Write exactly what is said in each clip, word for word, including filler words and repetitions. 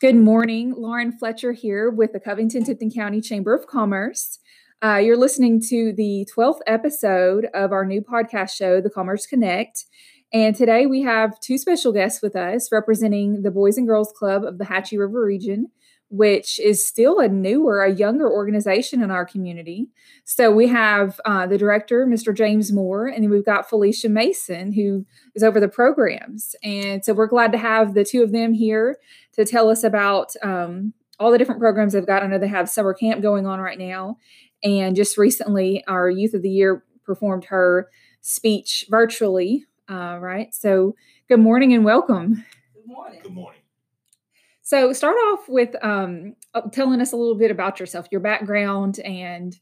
Good morning. Lauren Fletcher here with the Covington Tipton County Chamber of Commerce. Uh, you're listening to the twelfth episode of our new podcast show, The Commerce Connect. And today we have two special guests with us representing the Boys and Girls Club of the Hatchie River Region, which is still a newer, a younger organization in our community. So we have uh, the director, Mister James Moore, and then we've got Felisha Mason, who is over the programs. And so we're glad to have the two of them here to tell us about um, all the different programs they've got. I know they have summer camp going on right now. And just recently, our Youth of the Year performed her speech virtually, uh, right? So good morning and welcome. Good morning. Good morning. So start off with um, telling us a little bit about yourself, your background, and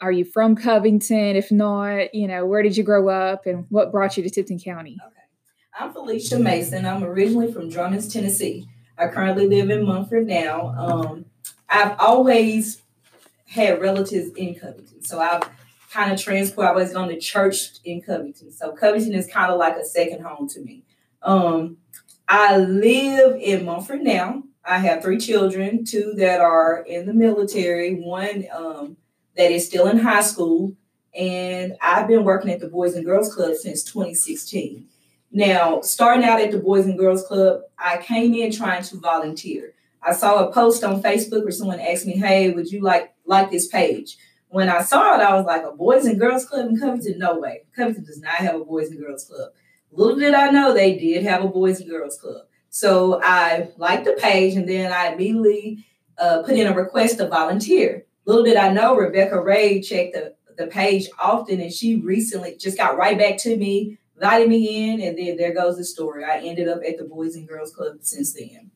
are you from Covington? If not, you know, where did you grow up and what brought you to Tipton County? Okay. I'm Felisha Mason. I'm originally from Drummonds, Tennessee. I currently live in Mumford now. Um, I've always had relatives in Covington, so I've kind of transported. I was on the church in Covington, so Covington is kind of like a second home to me. Um, I live in Mumford now. I have three children, two that are in the military, one um, that is still in high school, and I've been working at the Boys and Girls Club since twenty sixteen. Now, starting out at the Boys and Girls Club, I came in trying to volunteer. I saw a post on Facebook where someone asked me, hey, would you like, like this page? When I saw it, I was like, a Boys and Girls Club in Covington? No way. Covington does not have a Boys and Girls Club. Little did I know they did have a Boys and Girls Club. So I liked the page, and then I immediately uh, put in a request to volunteer. Little did I know, Rebecca Ray checked the, the page often, and she recently just got right back to me, invited me in, and then there goes the story. I ended up at the Boys and Girls Club since then.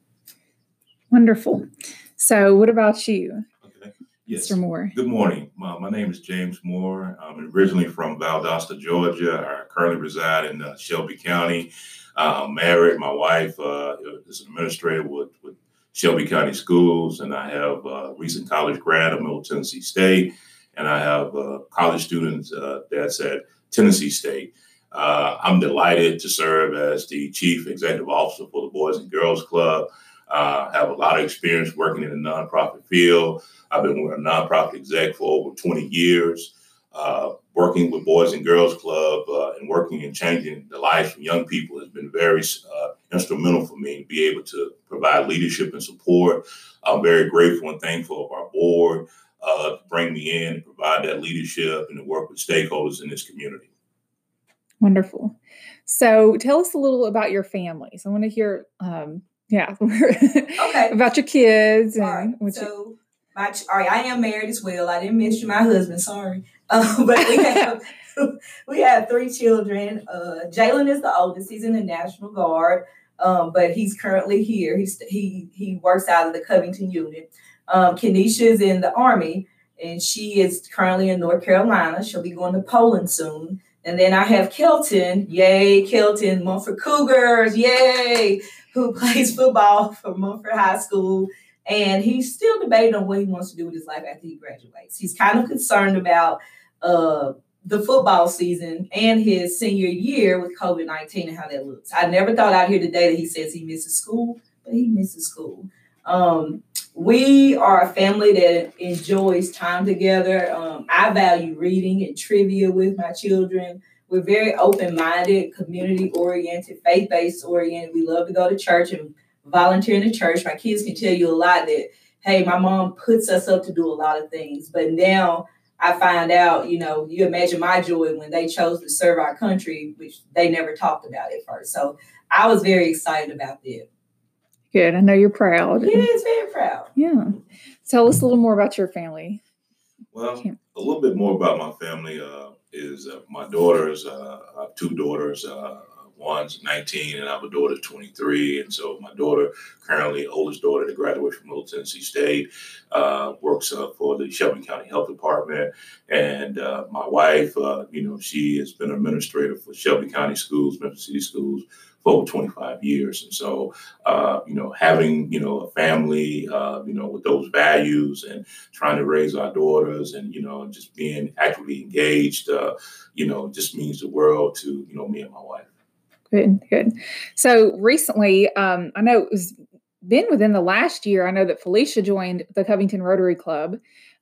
Wonderful. So what about you, okay. Yes. Mister Moore? Good morning. My, my name is James Moore. I'm originally from Valdosta, Georgia. I currently reside in uh, Shelby County. I'm married. My wife uh, is an administrator with, with Shelby County Schools, and I have a recent college grad of Middle Tennessee State, and I have uh, college students uh, that's at Tennessee State. Uh, I'm delighted to serve as the Chief Executive Officer for the Boys and Girls Club. I uh, have a lot of experience working in the nonprofit field. I've been a nonprofit exec for over twenty years, uh, working with Boys and Girls Club uh, and working and changing the lives of young people has been very uh, instrumental for me to be able to provide leadership and support. I'm very grateful and thankful of our board uh, to bring me in and provide that leadership and to work with stakeholders in this community. Wonderful. So tell us a little about your families. I want to hear um, Yeah. Okay. About your kids. And all right. What so, you... my, all right, I am married as well. I didn't mention my husband. Sorry. Um, but we have, we have three children. Uh, Jalen is the oldest. He's in the National Guard, um, but he's currently here. He's, he he works out of the Covington unit. Um, Kanesha is in the Army, and she is currently in North Carolina. She'll be going to Poland soon. And then I have Kelton, yay, Kelton, Mumford Cougars, yay, who plays football for Mumford High School. And he's still debating on what he wants to do with his life after he graduates. He's kind of concerned about uh, the football season and his senior year with COVID nineteen and how that looks. I never thought I'd hear today that he says he misses school, but he misses school. Um, we are a family that enjoys time together. Um, I value reading and trivia with my children. We're very open-minded, community-oriented, faith-based oriented. We love to go to church and volunteer in the church. My kids can tell you a lot that, hey, my mom puts us up to do a lot of things. But now I find out, you know, you imagine my joy when they chose to serve our country, which they never talked about at first. So I was very excited about that. Good. I know you're proud. Yes, very proud. Yeah. Tell us a little more about your family. Well, a little bit more about my family uh, is uh, my daughters, uh, I have two daughters. Uh, one's nineteen and I have a daughter twenty-three. And so my daughter, currently oldest daughter to graduate from Middle Tennessee State, uh, works uh, for the Shelby County Health Department. And uh, my wife, uh, you know, she has been an administrator for Shelby County Schools, Memphis City Schools, over twenty-five years. And so, uh, you know, having, you know, a family, uh, you know, with those values and trying to raise our daughters and, you know, just being actively engaged, uh, you know, just means the world to, you know, me and my wife. Good, good. So recently, um, I know it was then within the last year, I know that Felisha joined the Covington Rotary Club.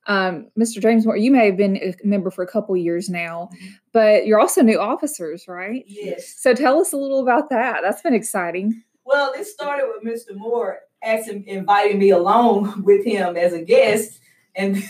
Um, Mister James Moore, you may have been a member for a couple years now, but you're also new officers, right? Yes. So tell us a little about that. That's been exciting. Well, it started with Mister Moore asking, inviting me along with him as a guest. And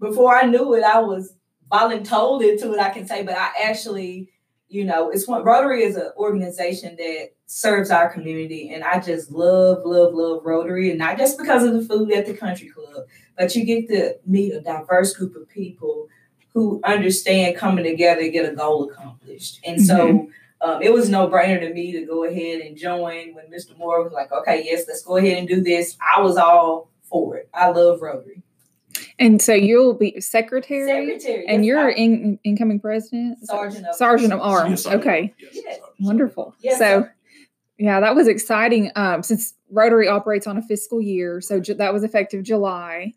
before I knew it, I was voluntold into it, I can say, but I actually, you know, it's one, Rotary is an organization that serves our community. And I just love, love, love Rotary. And not just because of the food at the country club, but you get to meet a diverse group of people who understand coming together to get a goal accomplished. And so um, it was no brainer to me to go ahead and join when Mister Moore was like, okay, yes, let's go ahead and do this. I was all for it. I love Rotary. And so you'll be secretary, secretary and you're right. in, incoming president, sergeant of, sergeant of arms. Sergeant. Okay. Yes. Yes. Wonderful. Yes. So yeah, that was exciting. Um, since Rotary operates on a fiscal year. So ju- that was effective July.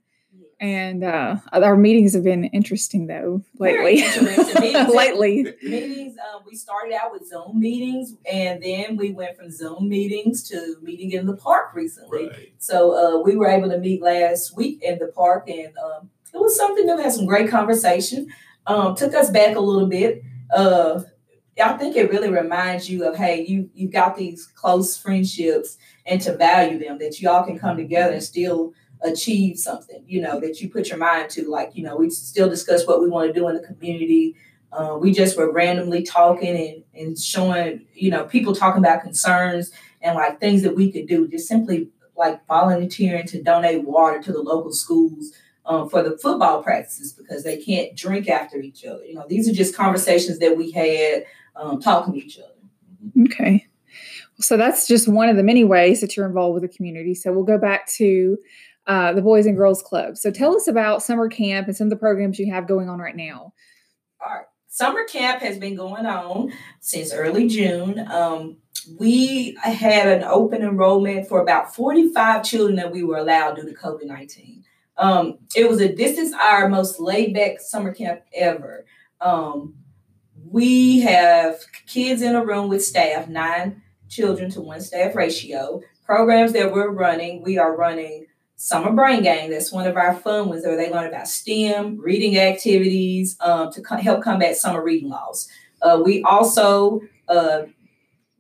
And uh, our meetings have been interesting, though, lately. Meetings, lately. Meetings, uh, we started out with Zoom meetings, and then we went from Zoom meetings to meeting in the park recently. Right. So uh, we were able to meet last week in the park, and um, it was something new. We had some great conversation. Um, took us back a little bit. Uh, I think it really reminds you of, hey, you you got these close friendships, and to value them, that y'all can come together and still achieve something, you know, that you put your mind to. Like, you know, we still discuss what we want to do in the community. Uh, we just were randomly talking and, and showing, you know, people talking about concerns and like things that we could do, just simply like volunteering to donate water to the local schools um, for the football practices because they can't drink after each other. You know, these are just conversations that we had um, talking to each other. Okay. So that's just one of the many ways that you're involved with the community. So we'll go back to Uh, the Boys and Girls Club. So tell us about summer camp and some of the programs you have going on right now. All right. Summer camp has been going on since early June. Um, we had an open enrollment for about forty-five children that we were allowed due to COVID nineteen. Um, it was a distance, our most laid back summer camp ever. Um, we have kids in a room with staff, nine children to one staff ratio. Programs that we're running, we are running Summer Brain Gang, that's one of our fun ones where they learn about STEM, reading activities um, to co- help combat summer reading loss. Uh, we also uh,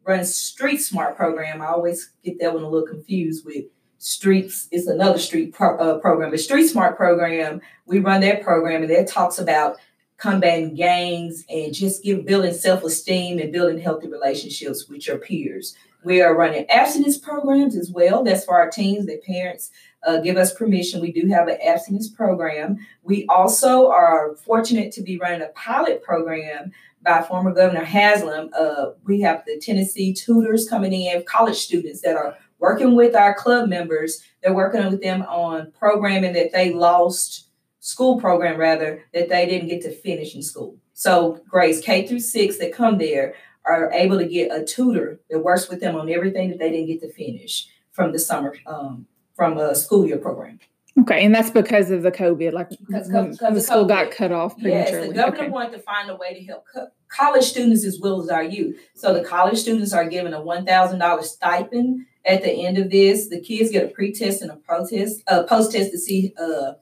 run Street Smart Program. I always get that one a little confused with Streets. It's another street pro- uh, program. The Street Smart Program, we run that program, and that talks about combating gangs and just give, building self-esteem and building healthy relationships with your peers. We are running abstinence programs as well. That's for our teens. Their parents uh, give us permission. We do have an abstinence program. We also are fortunate to be running a pilot program by former Governor Haslam. Uh, we have the Tennessee tutors coming in, college students that are working with our club members. They're working with them on programming that they lost, school program rather, that they didn't get to finish in school. So grades K through six that come there are able to get a tutor that works with them on everything that they didn't get to finish from the summer, um, from a school year program. Okay, and that's because of the COVID, like because, because the school COVID. got cut off prematurely. Yes, the governor okay. wanted to find a way to help co- college students as well as our youth. So the college students are given a one thousand dollars stipend at the end of this. The kids get a pre-test and a protest, uh, post-test to see, uh,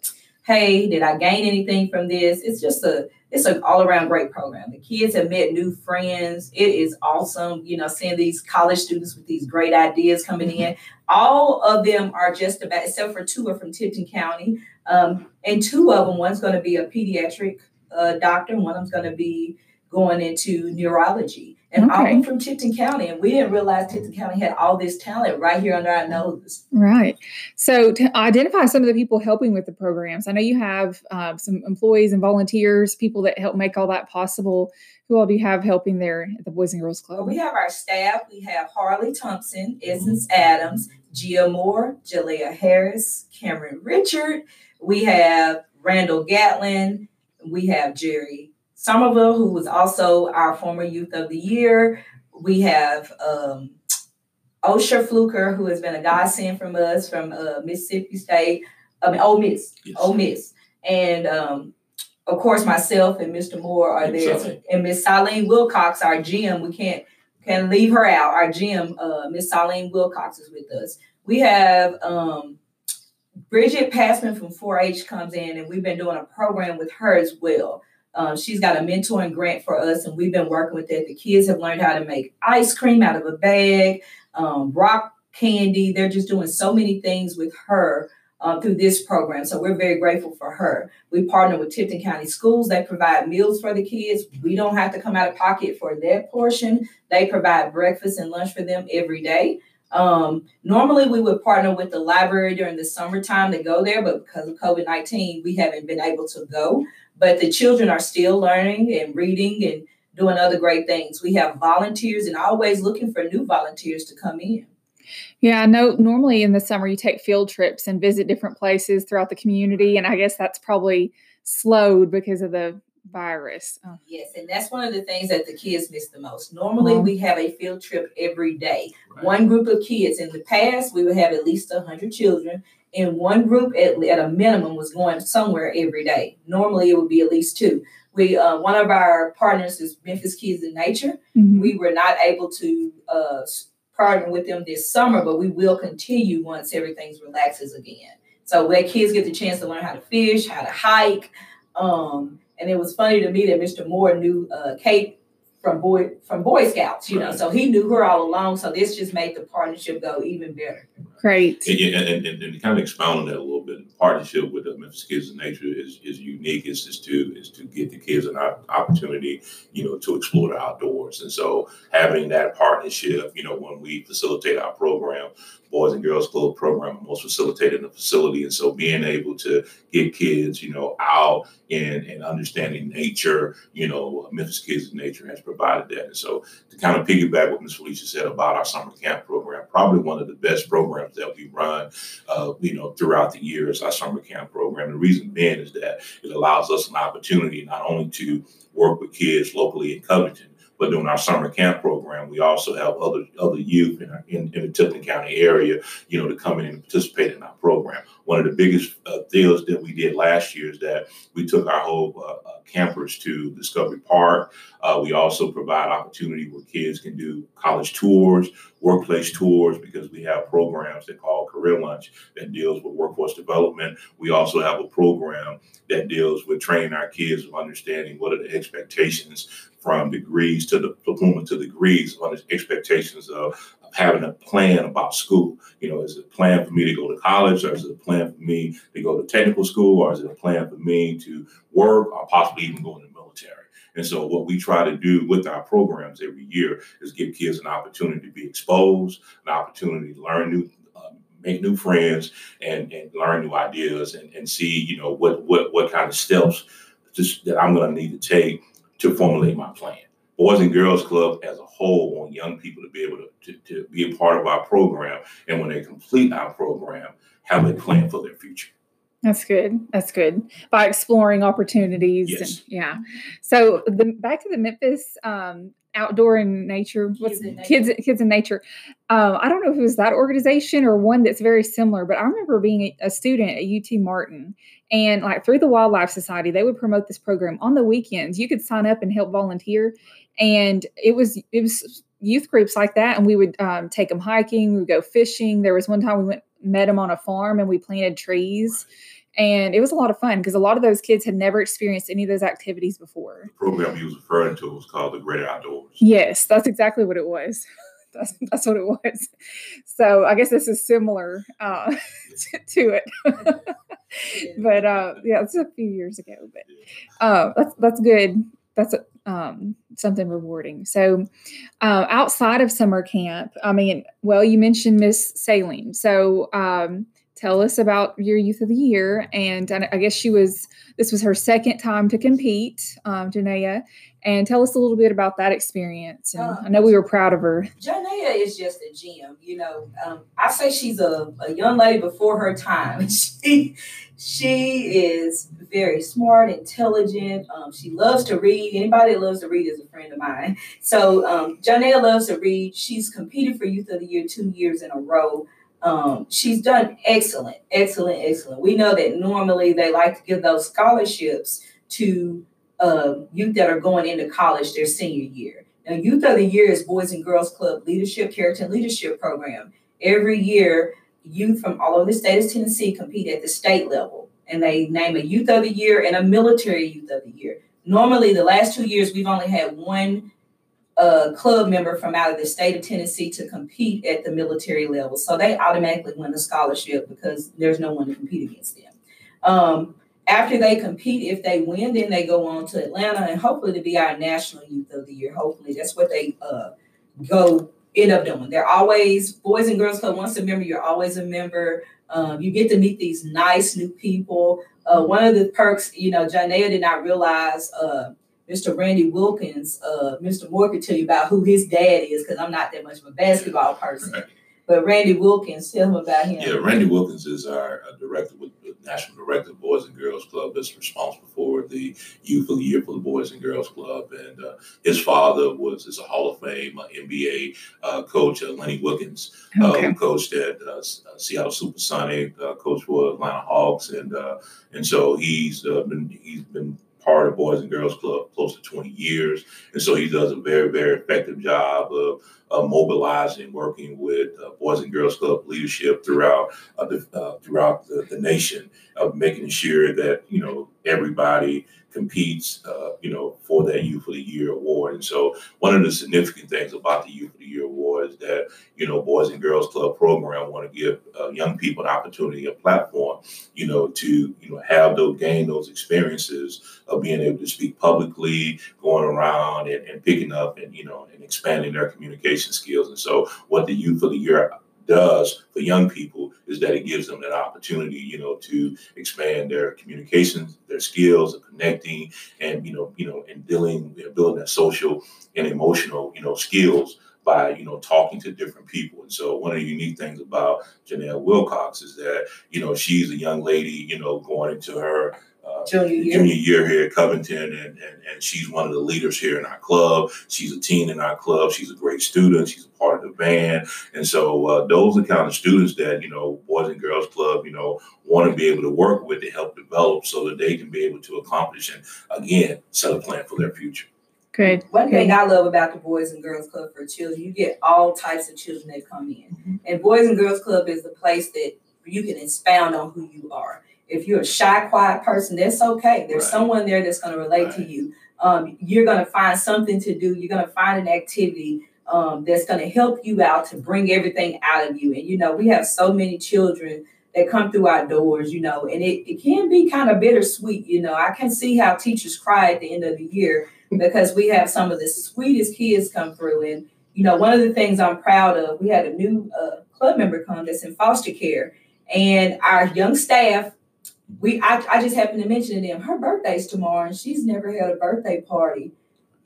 hey, did I gain anything from this? It's just a It's an all-around great program. The kids have met new friends. It is awesome, you know, seeing these college students with these great ideas coming in. All of them are just about, except for two are from Tipton County. Um, and two of them, one's going to be a pediatric uh, doctor, and one of them's going to be going into neurology. And okay. all of them from Tipton County. And we didn't realize Tipton County had all this talent right here under our noses. Right. So to identify some of the people helping with the programs, I know you have uh, some employees and volunteers, people that help make all that possible. Who all do you have helping there at the Boys and Girls Club? Well, we have our staff. We have Harley Thompson, Essence Adams, Gia Moore, Jalea Harris, Cameron Richard. We have Randall Gatlin. We have Jerry Somerville, who was also our former Youth of the Year. We have um, Osher Fluker, who has been a godsend from us from uh, Mississippi State, I mean, Ole Miss, yes. Ole Miss. And, um, of course, myself and Mister Moore are there. And Miss Salene Wilcox, our G M, we can't Can leave her out. Our gym, uh, Miss Salene Wilcox is with us. We have um, Bridget Passman from four H comes in, and we've been doing a program with her as well. Um, she's got a mentoring grant for us, and we've been working with that. The kids have learned how to make ice cream out of a bag, um, rock candy. They're just doing so many things with her uh, through this program. So we're very grateful for her. We partner with Tipton County Schools. They provide meals for the kids. We don't have to come out of pocket for their portion. They provide breakfast and lunch for them every day. Um, normally we would partner with the library during the summertime to go there, but because of COVID nineteen, we haven't been able to go, but the children are still learning and reading and doing other great things. We have volunteers and always looking for new volunteers to come in. Yeah, I know normally in the summer you take field trips and visit different places throughout the community. And I guess that's probably slowed because of the virus. Oh. Yes, and that's one of the things that the kids miss the most. Normally mm-hmm. we have a field trip every day. Right. One group of kids. In the past, we would have at least one hundred children, and one group at, at a minimum was going somewhere every day. Normally it would be at least two. We uh, one of our partners is Memphis Kids in Nature. Mm-hmm. We were not able to uh, partner with them this summer, but we will continue once everything relaxes again. So where kids get the chance to learn how to fish, how to hike, um, and it was funny to me that Mister Moore knew uh, Kate from Boy from Boy Scouts, you right. know, so he knew her all along. So this just made the partnership go even better. Great. And, and, and, and kind of expound on that a little bit. The partnership with the Memphis Kids in Nature is, is unique. It's just to is to get the kids an opportunity, you know, to explore the outdoors. And so having that partnership, you know, when we facilitate our program, Boys and Girls Club program, most facilitated in the facility. And so being able to get kids, you know, out and, and understanding nature, you know, Memphis Kids in Nature has provided that. And so to kind of piggyback what Miz Felisha said about our summer camp program, probably one of the best programs that we run, uh, you know, throughout the year is our summer camp program. The reason being is that it allows us an opportunity not only to work with kids locally in Covington, but during our summer camp program, we also have other other youth in, our, in, in the Tipton County area, you know, to come in and participate in our program. One of the biggest uh, deals that we did last year is that we took our whole uh, uh, campers to Discovery Park. Uh, we also provide opportunity where kids can do college tours, workplace tours, because we have programs that call Career Lunch that deals with workforce development. We also have a program that deals with training our kids of understanding what are the expectations from degrees to the diploma to degrees, on the expectations of having a plan about school. You know, is it a plan for me to go to college, or is it a plan for me to go to technical school, or is it a plan for me to work or possibly even go in the military? And so what we try to do with our programs every year is give kids an opportunity to be exposed, an opportunity to learn new, um, make new friends and, and learn new ideas and, and see, you know, what, what, what kind of steps just that I'm going to need to take to formulate my plan. Boys and Girls Club as a whole want young people to be able to, to, to be a part of our program. And when they complete our program, have a plan for their future. That's good. That's good. By exploring opportunities. Yes. And, yeah. So the, back to the Memphis um, outdoor and nature, what's kids, in nature. kids, kids in nature. Um, I don't know if it was that organization or one that's very similar, but I remember being a student at U T Martin, and like through the Wildlife Society, they would promote this program on the weekends. You could sign up and help volunteer. And it was, it was youth groups like that. And we would um, take them hiking. We would go fishing. There was one time we went, met them on a farm and we planted trees. Right. And it was a lot of fun because a lot of those kids had never experienced any of those activities before. The program you was referring to was called The Greater Outdoors. Yes, that's exactly what it was. That's, that's what it was. So I guess this is similar uh, to, to it. But uh, yeah, it's a few years ago, but uh, that's, that's good. That's um, something rewarding. So uh, outside of summer camp, I mean, well, you mentioned Miss Salene. So um, tell us about your Youth of the Year. And I, I guess she was, this was her second time to compete, um, Janaya. And tell us a little bit about that experience. And um, I know we were proud of her. Janaya is just a gem. You know, um, I say she's a, a young lady before her time. She she is very smart, intelligent. Um, she loves to read. Anybody that loves to read is a friend of mine. So um, Janaya loves to read. She's competed for Youth of the Year two years in a row. Um, she's done excellent, excellent, excellent. We know that normally they like to give those scholarships to Uh, youth that are going into college their senior year. Now, Youth of the Year is Boys and Girls Club Leadership, Character and Leadership Program. Every year, youth from all over the state of Tennessee compete at the state level, and they name a Youth of the Year and a Military Youth of the Year. Normally, the last two years, we've only had one uh, club member from out of the state of Tennessee to compete at the military level, so they automatically win the scholarship because there's no one to compete against them. Um, After they compete, if they win, then they go on to Atlanta and hopefully to be our National Youth of the Year. Hopefully, that's what they uh, go end up doing. They're always Boys and Girls Club. Once a member, you're always a member. Um, you get to meet these nice new people. Uh, one of the perks, you know, Janaya did not realize uh, Mister Randy Wilkins, uh, Mister Moore could tell you about who his dad is because I'm not that much of a basketball person. Right. But Randy Wilkins, tell him about him. Yeah, Randy Wilkins is our uh, director with the National Director of Boys and Girls Club that's responsible for the Youth of the Year for the Boys and Girls Club. And uh, his father was is a Hall of Fame uh, N B A uh, coach, uh, Lenny Wilkins, uh, okay. who coached at uh, Seattle Supersonic, uh, coached for Atlanta Hawks. And uh, and so he's uh, been he's been part of Boys and Girls Club close to twenty years. And so he does a very, very effective job of uh, mobilizing, working with uh, Boys and Girls Club leadership throughout uh, the, uh, throughout the, the nation, of uh, making sure that, you know, everybody competes, uh, you know, for that Youth of the Year award. And so one of the significant things about the Youth of the Year award is that, you know, Boys and Girls Club program want to give uh, young people an opportunity, a platform, you know, to, you know, have those, gain those experiences of being able to speak publicly, going around and, and picking up and, you know, and expanding their communication skills. And so what the Youth of the Year does for young people is that it gives them that opportunity, you know, to expand their communications, their skills of connecting and, you know, you know, and dealing, you know, building their social and emotional, you know, skills by, you know, talking to different people. And so one of the unique things about Janelle Wilcox is that, you know, she's a young lady, you know, going into her Uh, junior, year. junior year here at Covington, and, and, and she's one of the leaders here in our club. She's a teen in our club. She's a great student. She's a part of the band. And so uh, those are the kind of students that, you know, Boys and Girls Club, you know, want to be able to work with to help develop so that they can be able to accomplish and, again, set a plan for their future. Good. One Good. thing I love about the Boys and Girls Club for children, you get all types of children that come in. Mm-hmm. And Boys and Girls Club is the place that you can expound on who you are. If you're a shy, quiet person, that's okay. There's right. someone there that's going to relate right. to you. Um, you're going to find something to do. You're going to find an activity um, that's going to help you out to bring everything out of you. And, you know, we have so many children that come through our doors, you know, and it, it can be kind of bittersweet. You know, I can see how teachers cry at the end of the year because we have some of the sweetest kids come through. And, you know, one of the things I'm proud of, we had a new uh, club member come that's in foster care, and our young staff, We, I, I just happened to mention to them, her birthday's tomorrow, and she's never held a birthday party.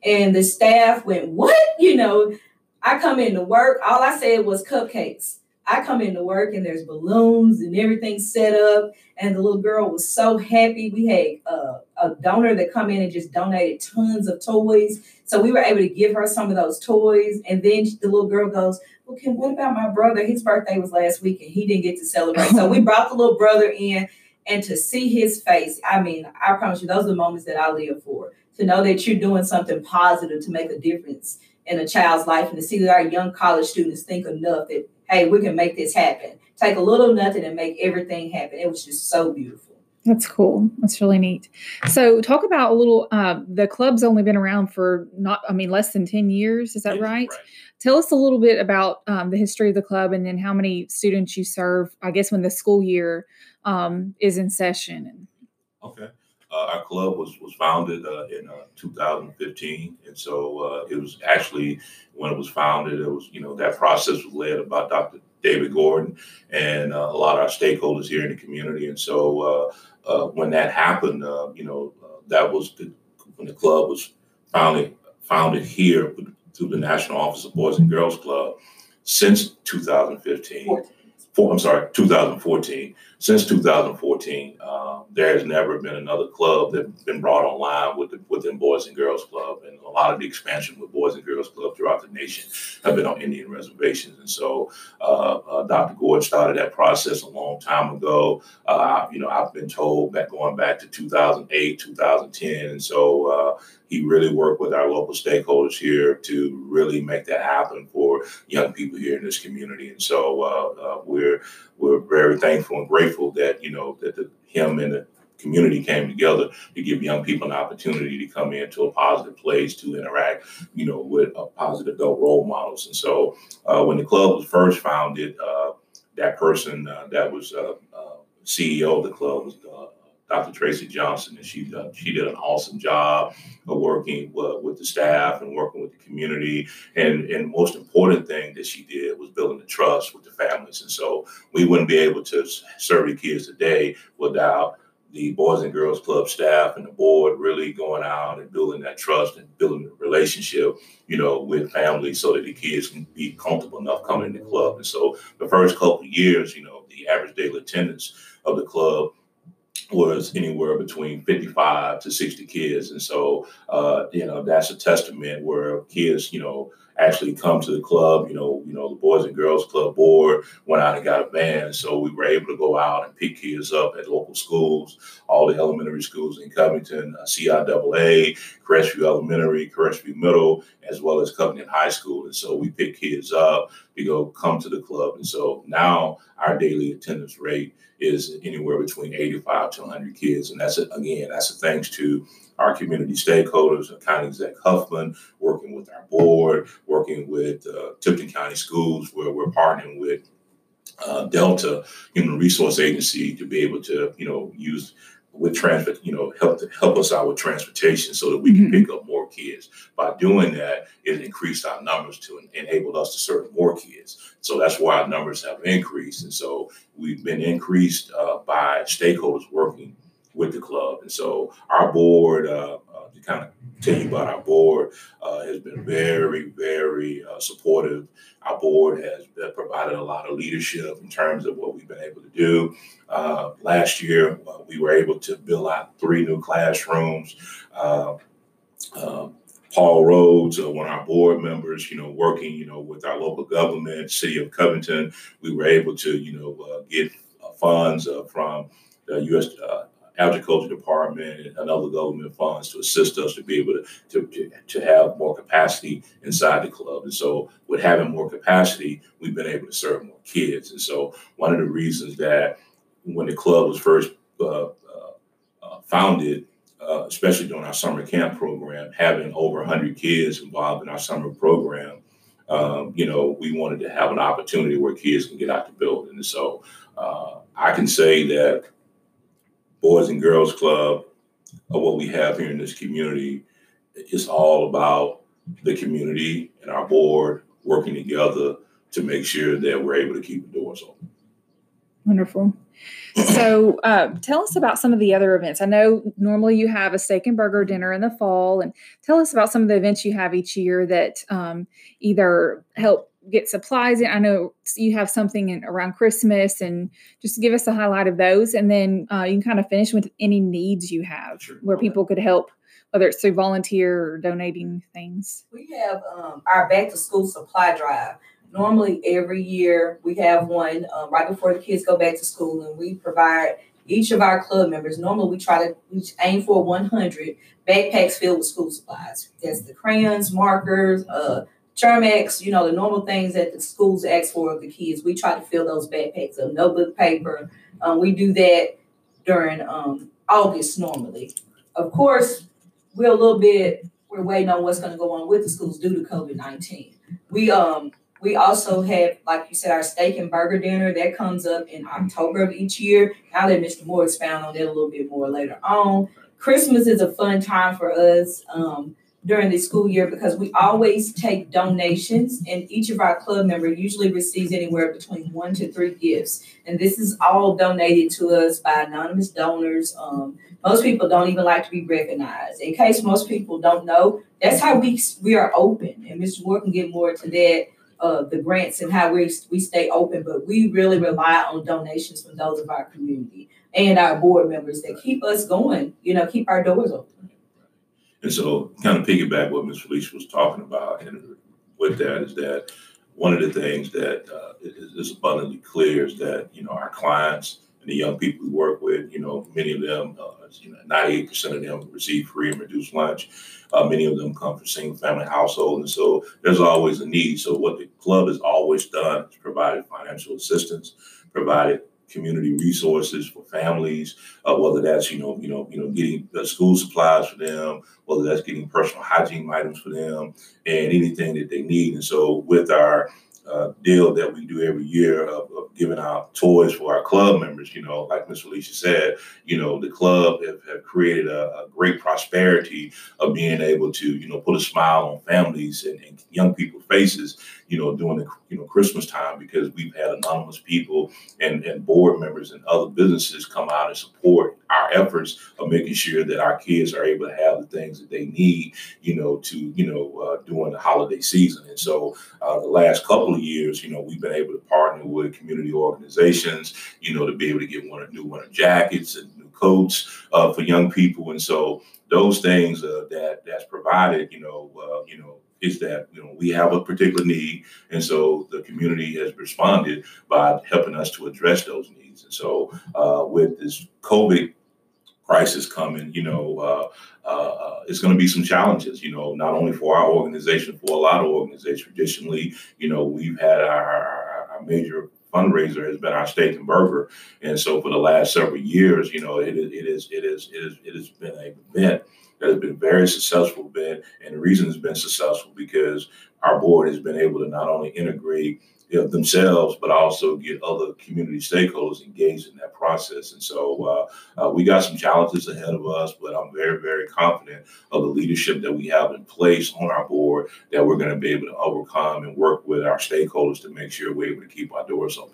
And the staff went, what? You know, I come into work, all I said was cupcakes. I come into work, and there's balloons and everything set up, and the little girl was so happy. We had uh, a donor that come in and just donated tons of toys, so we were able to give her some of those toys. And then the little girl goes, well, Kim, what about my brother? His birthday was last week, and he didn't get to celebrate. So we brought the little brother in, and to see his face, I mean, I promise you, those are the moments that I live for. To know that you're doing something positive to make a difference in a child's life, and to see that our young college students think enough that, hey, we can make this happen. Take a little nothing and make everything happen. It was just so beautiful. That's cool. That's really neat. So talk about a little, uh, the club's only been around for not, I mean, less than ten years. Is that right? right? Tell us a little bit about um, the history of the club, and then how many students you serve, I guess, when the school year um, is in session. Okay. Uh, our club was, was founded uh, in uh, two thousand fifteen. And so uh, it was actually, when it was founded, it was, you know, that process was led by Doctor David Gordon and uh, a lot of our stakeholders here in the community. And so uh, uh, when that happened, uh, you know, uh, that was the, when the club was founded, founded here through the National Office of Boys and Girls Club since two thousand fifteen. four, I'm sorry, two thousand fourteen. Since two thousand fourteen, uh, there has never been another club that's been brought online with the, within Boys and Girls Club. And a lot of the expansion with Boys and Girls Club throughout the nation have been on Indian reservations. And so uh, uh, Doctor Gord started that process a long time ago. Uh, you know, I've been told that going back to two thousand eight, two thousand ten. And so uh, he really worked with our local stakeholders here to really make that happen for young people here in this community. And so uh, uh, we're we're very thankful and grateful that, you know, that the, him and the community came together to give young people an opportunity to come into a positive place, to interact, you know, with uh, positive adult role models. And so uh, when the club was first founded, uh, that person uh, that was uh, uh, C E O of the club was uh, Doctor Tracy Johnson, and she uh, she did an awesome job of working uh, with the staff and working with the community. And and most important thing that she did was building the trust with the families. And so we wouldn't be able to serve the kids today without the Boys and Girls Club staff and the board really going out and building that trust and building a relationship, you know, with families so that the kids can be comfortable enough coming to the club. And so the first couple of years, you know, the average daily attendance of the club was anywhere between fifty-five to sixty kids. And so, uh, you know, that's a testament where kids, you know, actually come to the club. You know, you know, the Boys and Girls Club board went out and got a van. So we were able to go out and pick kids up at local schools, all the elementary schools in Covington, uh, C I A A, Crestview Elementary, Crestview Middle, as well as Covington High School. And so we pick kids up to go come to the club. And so now our daily attendance rate is anywhere between eighty-five to one hundred kids. And that's, a, again, that's a thanks to our community stakeholders, County Exec Huffman, working with our board, working with uh, Tipton County Schools, where we're partnering with uh, Delta Human Resource Agency to be able to, you know, use with transport, you know, help to help us out with transportation so that we can mm-hmm. pick up more kids. By doing that, it increased our numbers to enable us to serve more kids. So that's why our numbers have increased. And so we've been increased uh, by stakeholders working with the club. And so our board, uh, uh, to kind of tell you about our board, uh, has been very, very uh, supportive. Our board has provided a lot of leadership in terms of what we've been able to do. Uh, last year, uh, we were able to build out three new classrooms. Uh, uh, Paul Rhodes, uh, one of our board members, you know, working, you know, with our local government, City of Covington, we were able to, you know, uh, get uh, funds uh, from the U S Uh, Agriculture Department and other government funds to assist us to be able to, to, to, to have more capacity inside the club. And so with having more capacity, we've been able to serve more kids. And so one of the reasons that when the club was first uh, uh, founded, uh, especially during our summer camp program, having over one hundred kids involved in our summer program, um, you know, we wanted to have an opportunity where kids can get out the building. And so uh, I can say that Boys and Girls Club, of what we have here in this community, is all about the community and our board working together to make sure that we're able to keep the doors open. Wonderful. So uh, tell us about some of the other events. I know normally you have a steak and burger dinner in the fall, and tell us about some of the events you have each year that um, either help get supplies in. I know you have something in, around Christmas, and just give us a highlight of those. And then uh, you can kind of finish with any needs you have sure. where okay. people could help, whether it's through volunteer or donating things. We have um, our back to school supply drive. Normally every year we have one um, right before the kids go back to school, and we provide each of our club members. Normally we try to we aim for one hundred backpacks filled with school supplies. That's the crayons, markers, uh, Charmex, you know, the normal things that the schools ask for of the kids. We try to fill those backpacks up, notebook paper. Um, we do that during um, August normally. Of course, we're a little bit, we're waiting on what's going to go on with the schools due to COVID nineteen. We um we also have, like you said, our steak and burger dinner. That comes up in October of each year. I'll let Mister Moore expound on that a little bit more later on. Christmas is a fun time for us. Um, during the school year, because we always take donations, and each of our club members usually receives anywhere between one to three gifts. And this is all donated to us by anonymous donors. Um, most people don't even like to be recognized. In case most people don't know, that's how we we are open. And Mister Moore can get more to that uh, the grants and how we we stay open, but we really rely on donations from those of our community and our board members that keep us going, you know, keep our doors open. And so kind of piggyback what Miz Felisha was talking about, and with that is that one of the things that uh, is, is abundantly clear is that, you know, our clients and the young people we work with, you know, many of them, uh, you know, ninety-eight percent of them receive free and reduced lunch. Uh, many of them come from single family households. And so there's always a need. So what the club has always done is provided financial assistance, provided community resources for families, uh, whether that's, you know, you know, you know, getting uh, school supplies for them, whether that's getting personal hygiene items for them and anything that they need. And so with our uh, deal that we do every year of, of giving out toys for our club members, you know, like Miz Felisha said, you know, the club have, have created a, a great prosperity of being able to, you know, put a smile on families and, and young people's faces, you know, during the, you know, Christmas time, because we've had anonymous people and, and board members and other businesses come out and support our efforts of making sure that our kids are able to have the things that they need, you know, to, you know, uh, during the holiday season. And so uh, the last couple of years, you know, we've been able to partner with community organizations, you know, to be able to get one of new winter jackets and new coats uh, for young people. And so those things uh, that that's provided, you know, uh, you know, is that, you know, we have a particular need, and so the community has responded by helping us to address those needs. And so uh, with this COVID crisis coming, you know, uh, Uh, it's going to be some challenges, you know, not only for our organization, for a lot of organizations. Traditionally, you know, we've had our, our, our major fundraiser has been our steak and burger. And so for the last several years, you know, it is, it is, it is, it is, it has been an event that has been a very successful event. And the reason it's been successful because our board has been able to not only integrate themselves, but also get other community stakeholders engaged in that process. And so uh, uh, we got some challenges ahead of us, but I'm very, very confident of the leadership that we have in place on our board that we're going to be able to overcome and work with our stakeholders to make sure we're able to keep our doors open.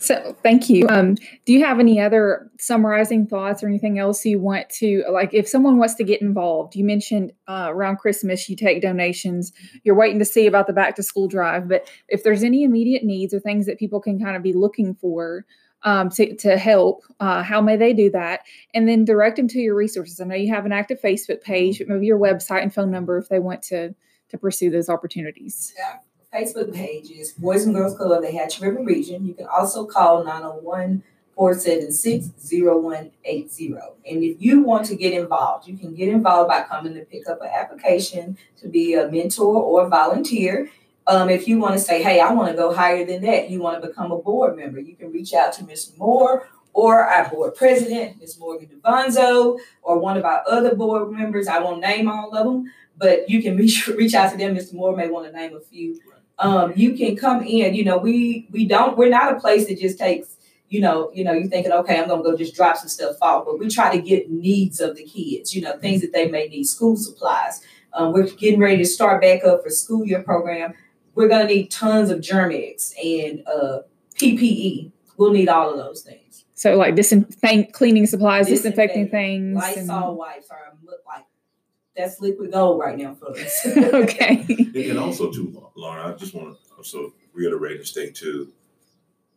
So thank you. Um, do you have any other summarizing thoughts or anything else you want to, like if someone wants to get involved? You mentioned uh, around Christmas, you take donations, you're waiting to see about the back to school drive, but if there's any immediate needs or things that people can kind of be looking for um, to, to help, uh, how may they do that? And then direct them to your resources. I know you have an active Facebook page, but maybe your website and phone number if they want to, to pursue those opportunities. Yeah. Facebook page is Boys and Girls Club of the Hatchie River Region. You can also call nine oh one, four seven six, oh one eight oh. And if you want to get involved, you can get involved by coming to pick up an application to be a mentor or a volunteer. Um, if you want to say, hey, I want to go higher than that, you want to become a board member, you can reach out to Miz Moore or our board president, Miz Morgan DeVonzo, or one of our other board members. I won't name all of them, but you can reach reach out to them. Mister Moore may want to name a few. Um, you can come in. You know, we we don't. We're not a place that just takes. You know, you know, you're thinking, okay, I'm gonna go just drop some stuff off. But we try to get needs of the kids. You know, things that they may need, school supplies. Um, we're getting ready to start back up for school year program. We're gonna need tons of germ eggs and uh, P P E. We'll need all of those things. So like disinfect, cleaning supplies, disinfecting, disinfecting things. Lysol and wipes are like. That's liquid gold right now for us. Okay. And also, too, Lauren, I just want to also reiterate and state, too,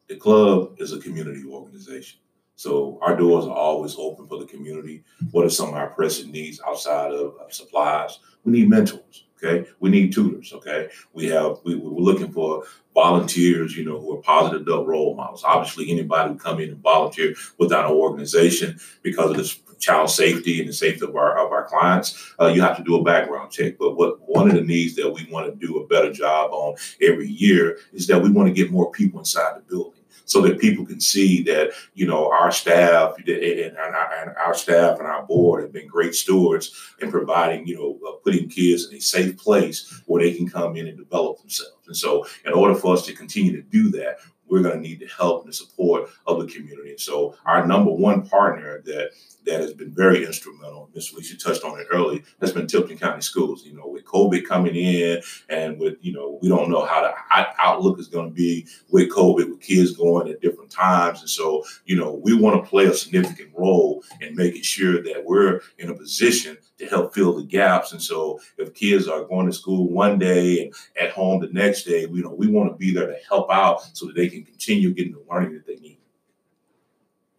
the club is a community organization. So our doors are always open for the community. What are some of our pressing needs outside of supplies? We need mentors. Okay. We need tutors. OK, we have we were looking for volunteers, you know, who are positive adult role models. Obviously, anybody who come in and volunteer without an organization because of this child safety and the safety of our of our clients, uh, you have to do a background check. But what one of the needs that we want to do a better job on every year is that we want to get more people inside the building, so that people can see that, you know, our staff and our, our staff and our board have been great stewards in providing, you know, uh, putting kids in a safe place where they can come in and develop themselves. And so in order for us to continue to do that, we're going to need the help and the support of the community. And so our number one partner that that has been very instrumental. Miz Felisha touched on it earlier. That's been Tipton County Schools. You know, with COVID coming in and with, you know, we don't know how the outlook is going to be with COVID, with kids going at different times. And so, you know, we want to play a significant role in making sure that we're in a position to help fill the gaps. And so if kids are going to school one day and at home the next day, you know, we want to be there to help out so that they can continue getting the learning that they need.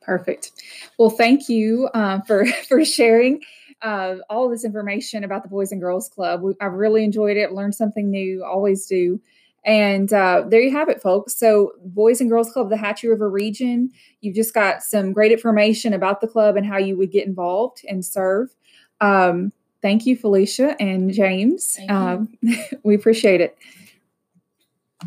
Perfect. Well, thank you um, for, for sharing uh, all this information about the Boys and Girls Club. We, I really enjoyed it. Learned something new. Always do. And uh, there you have it, folks. So Boys and Girls Club of the Hatchie River Region, you've just got some great information about the club and how you would get involved and serve. Um, thank you, Felisha and James. Um, we appreciate it.